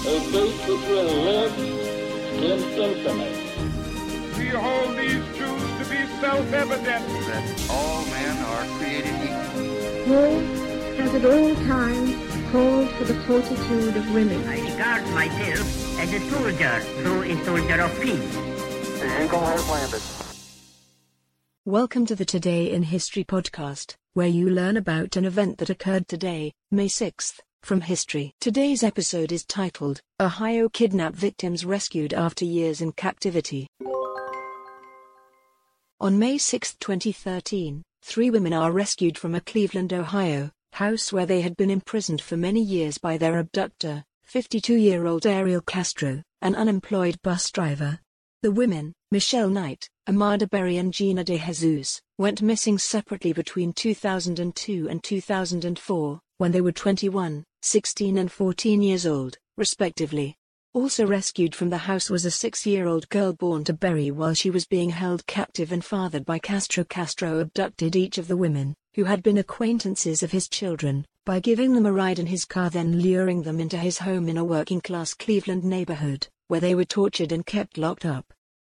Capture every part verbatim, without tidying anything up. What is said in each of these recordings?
a faith which will live in infamy. We hold these truths to be self-evident, that all men are created equal. War has at all times called for the fortitude of women. I regard myself as a soldier, so a soldier of peace. The eagle has landed. Welcome to the Today in History podcast, where you learn about an event that occurred today, May sixth, from history. Today's episode is titled, Ohio Kidnap Victims Rescued After Years in Captivity. On May sixth, twenty thirteen, three women are rescued from a Cleveland, Ohio, house where they had been imprisoned for many years by their abductor, fifty-two-year-old Ariel Castro, an unemployed bus driver. The women, Michelle Knight, Amanda Berry and Gina DeJesus, went missing separately between two thousand two and two thousand four, when they were twenty-one, sixteen and fourteen years old, respectively. Also rescued from the house was a six-year-old girl born to Berry while she was being held captive and fathered by Castro. Castro abducted each of the women, who had been acquaintances of his children, by giving them a ride in his car, then luring them into his home in a working-class Cleveland neighborhood, where they were tortured and kept locked up.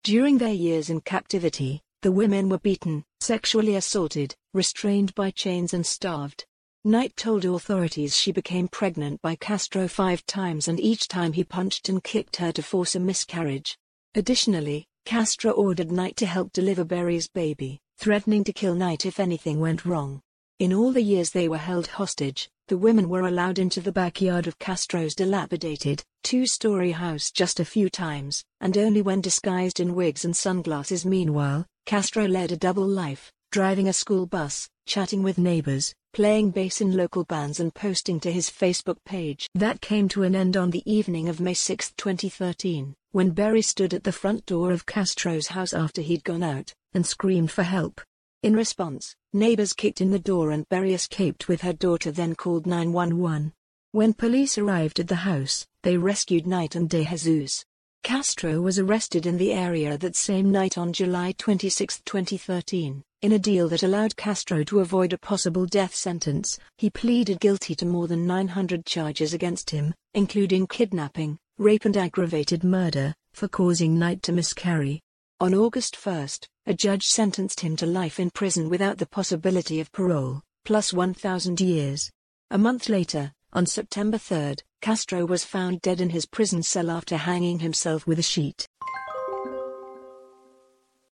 During their years in captivity, the women were beaten, sexually assaulted, restrained by chains and starved. Knight told authorities she became pregnant by Castro five times, and each time he punched and kicked her to force a miscarriage. Additionally, Castro ordered Knight to help deliver Berry's baby, threatening to kill Knight if anything went wrong. In all the years they were held hostage, the women were allowed into the backyard of Castro's dilapidated, two-story house just a few times, and only when disguised in wigs and sunglasses. Meanwhile, Castro led a double life, driving a school bus, chatting with neighbors, playing bass in local bands and posting to his Facebook page. That came to an end on the evening of May sixth, twenty thirteen, when Berry stood at the front door of Castro's house after he'd gone out, and screamed for help. In response, neighbors kicked in the door and Berry escaped with her daughter, then called nine one one. When police arrived at the house, they rescued Knight and DeJesus. Castro was arrested in the area that same night on July twenty-sixth, twenty thirteen. In a deal that allowed Castro to avoid a possible death sentence, he pleaded guilty to more than nine hundred charges against him, including kidnapping, rape and aggravated murder, for causing Knight to miscarry. On August first, a judge sentenced him to life in prison without the possibility of parole, plus one thousand years. A month later, on September third, Castro was found dead in his prison cell after hanging himself with a sheet.